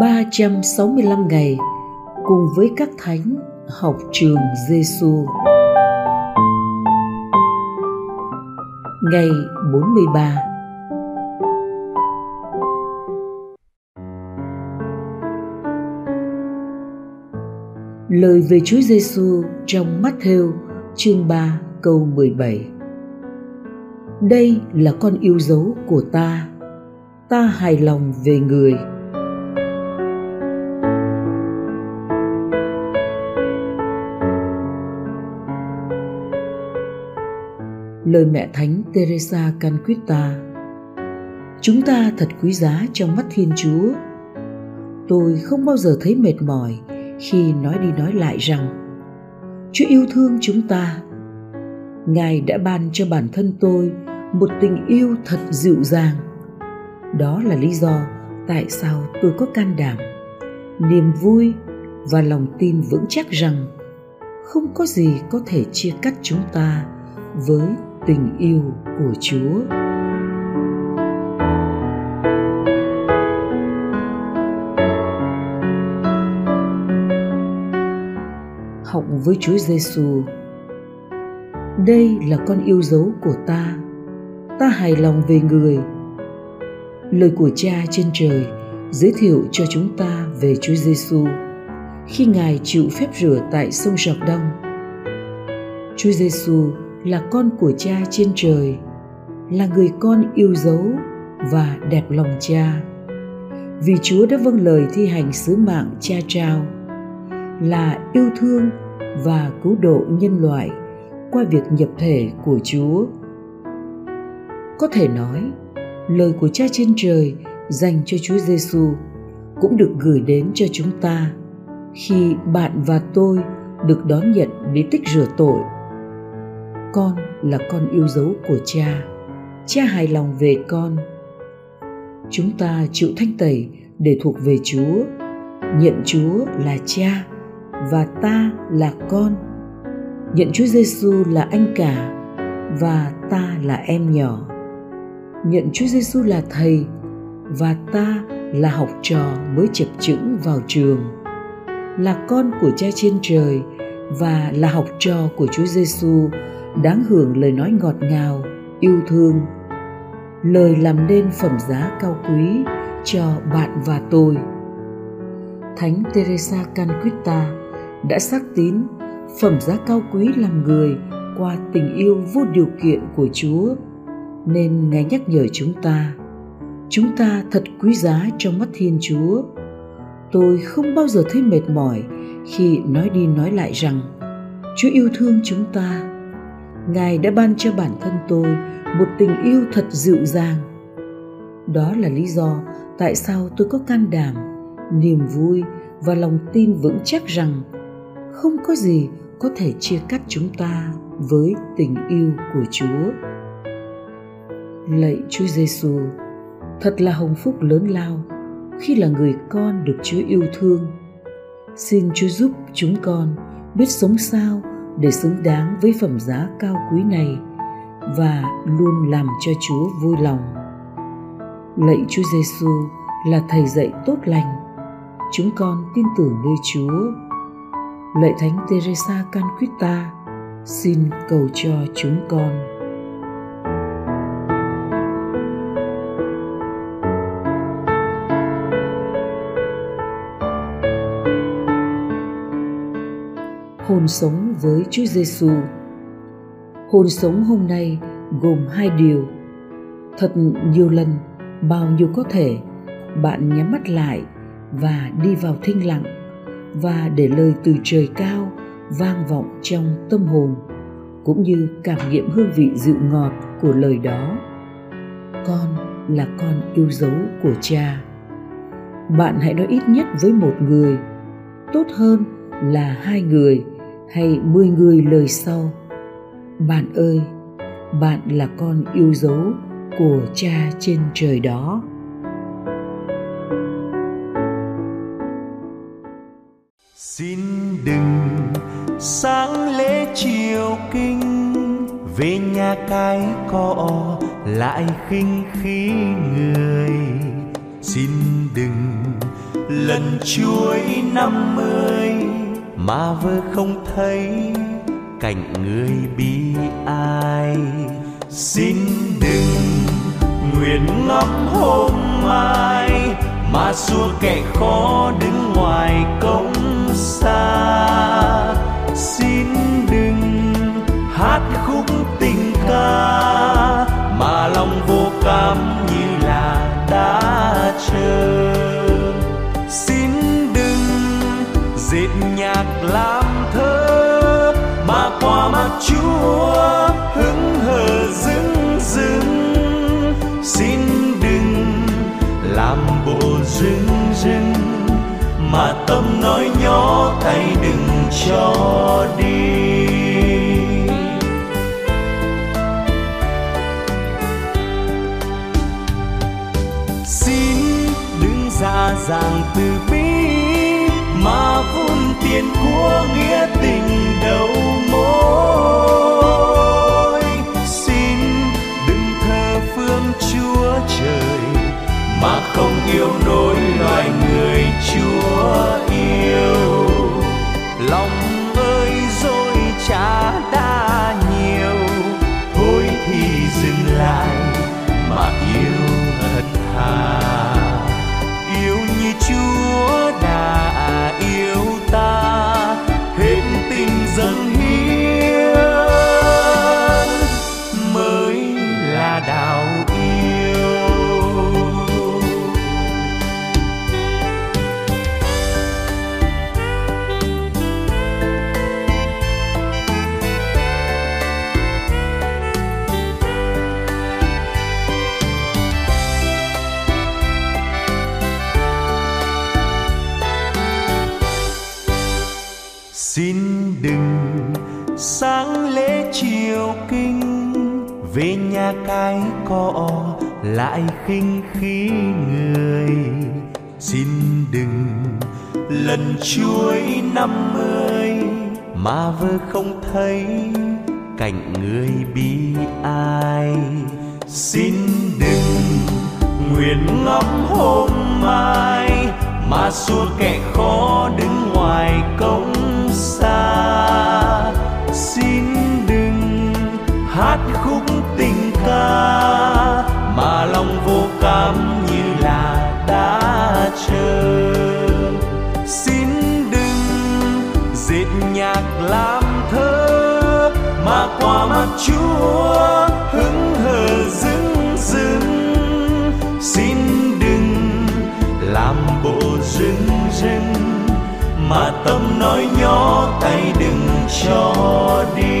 365 ngày cùng với các thánh học trường Giêsu. Ngày 43. Lời về Chúa Giêsu trong Matthew chương 3 câu 17. Đây là con yêu dấu của ta, ta hài lòng về người. Lời mẹ thánh Teresa Canquita. Chúng ta thật quý giá trong mắt Thiên Chúa. Tôi không bao giờ thấy mệt mỏi khi nói đi nói lại rằng Chúa yêu thương chúng ta. Ngài đã ban cho bản thân tôi một tình yêu thật dịu dàng. Đó là lý do tại sao tôi có can đảm, niềm vui và lòng tin vững chắc rằng không có gì có thể chia cắt chúng ta với tình yêu của Chúa. Học với Chúa Giêsu. Đây là con yêu dấu của ta, ta hài lòng về người. Lời của Cha trên trời giới thiệu cho chúng ta về Chúa Giêsu khi Ngài chịu phép rửa tại sông Giô-đanh. Chúa Giêsu là con của Cha trên trời, là người con yêu dấu và đẹp lòng Cha, vì Chúa đã vâng lời thi hành sứ mạng Cha trao là yêu thương và cứu độ nhân loại qua việc nhập thể của Chúa. Có thể nói, lời của Cha trên trời dành cho Chúa Giêsu cũng được gửi đến cho chúng ta khi bạn và tôi được đón nhận bí tích rửa tội. Con là con yêu dấu của Cha, Cha hài lòng về con. Chúng ta chịu thanh tẩy để thuộc về Chúa, nhận Chúa là Cha và ta là con, nhận Chúa Giêsu là anh cả và ta là em nhỏ, nhận Chúa Giêsu là thầy và ta là học trò mới chập chững vào trường, là con của Cha trên trời và là học trò của Chúa Giêsu, đáng hưởng lời nói ngọt ngào, yêu thương, lời làm nên phẩm giá cao quý cho bạn và tôi. Thánh Teresa Canquita đã xác tín phẩm giá cao quý làm người qua tình yêu vô điều kiện của Chúa, nên Ngài nhắc nhở chúng ta thật quý giá trong mắt Thiên Chúa. Tôi không bao giờ thấy mệt mỏi khi nói đi nói lại rằng Chúa yêu thương chúng ta. Ngài đã ban cho bản thân tôi một tình yêu thật dịu dàng. Đó là lý do tại sao tôi có can đảm, niềm vui và lòng tin vững chắc rằng không có gì có thể chia cắt chúng ta với tình yêu của Chúa. Lạy Chúa Giêsu, thật là hồng phúc lớn lao khi là người con được Chúa yêu thương. Xin Chúa giúp chúng con biết sống sao để xứng đáng với phẩm giá cao quý này và luôn làm cho Chúa vui lòng. Lạy Chúa Giêsu là thầy dạy tốt lành, chúng con tin tưởng nơi Chúa. Lạy Thánh Teresa Canquita, xin cầu cho chúng con. Hồn sống với Chúa Giêsu. Hồn sống hôm nay gồm 2 điều. Thật nhiều lần, bao nhiêu có thể, bạn nhắm mắt lại và đi vào thinh lặng và để lời từ trời cao vang vọng trong tâm hồn, cũng như cảm nghiệm hương vị dịu ngọt của lời đó. Con là con yêu dấu của Cha. Bạn hãy nói ít nhất với một người, tốt hơn là 2 người hay 10 người lời sau. Bạn ơi, bạn là con yêu dấu của Cha trên trời đó. Xin đừng sáng lễ chiều kinh, về nhà cái cọ lại khinh khí người. xin đừng lần chuối 50 mà vơ không thấy cảnh người bi ai. Xin đừng nguyện ngắm hôm mai mà xua kẻ khó đứng ngoài cổng xa. Xin đừng hát khúc tình ca mà lòng vô cảm như là đã chờ. Xin đừng dệt nhạc làm thơ mà qua mặt Chúa hững hờ dưng dưng. Xin đừng làm bộ rưng rưng mà tâm nói nhó tay đừng cho đi. Xin đừng dã dàng từ bi mà vun tiền của nghĩa tình đầu mối. Xin đừng thờ phương Chúa trời mà không yêu nỗi loài người Chúa yêu. Lòng ơi dối trá đã nhiều, thôi thì dừng lại mà yêu thật thà. Yêu như Chúa đã yêu ta, hết tình dâng hiến mới là đạo yêu. Xin đừng sáng lễ chiều kinh về nhà cái cọ lại khinh khí người. Xin đừng lần chuối 50 mà vơ không thấy cảnh người bi ai. Xin đừng nguyện ngắm hôm mai mà xua kẻ khó đứng ngoài cổng xa. Xin đừng hát khúc tình ca mà lòng vô cảm như là đã chờ. Xin đừng dệt nhạc làm thơ mà qua mặt Chúa hững hờ dưng dưng. Xin đừng làm bộ rưng rưng mà tâm nói nhó tay đừng cho đi.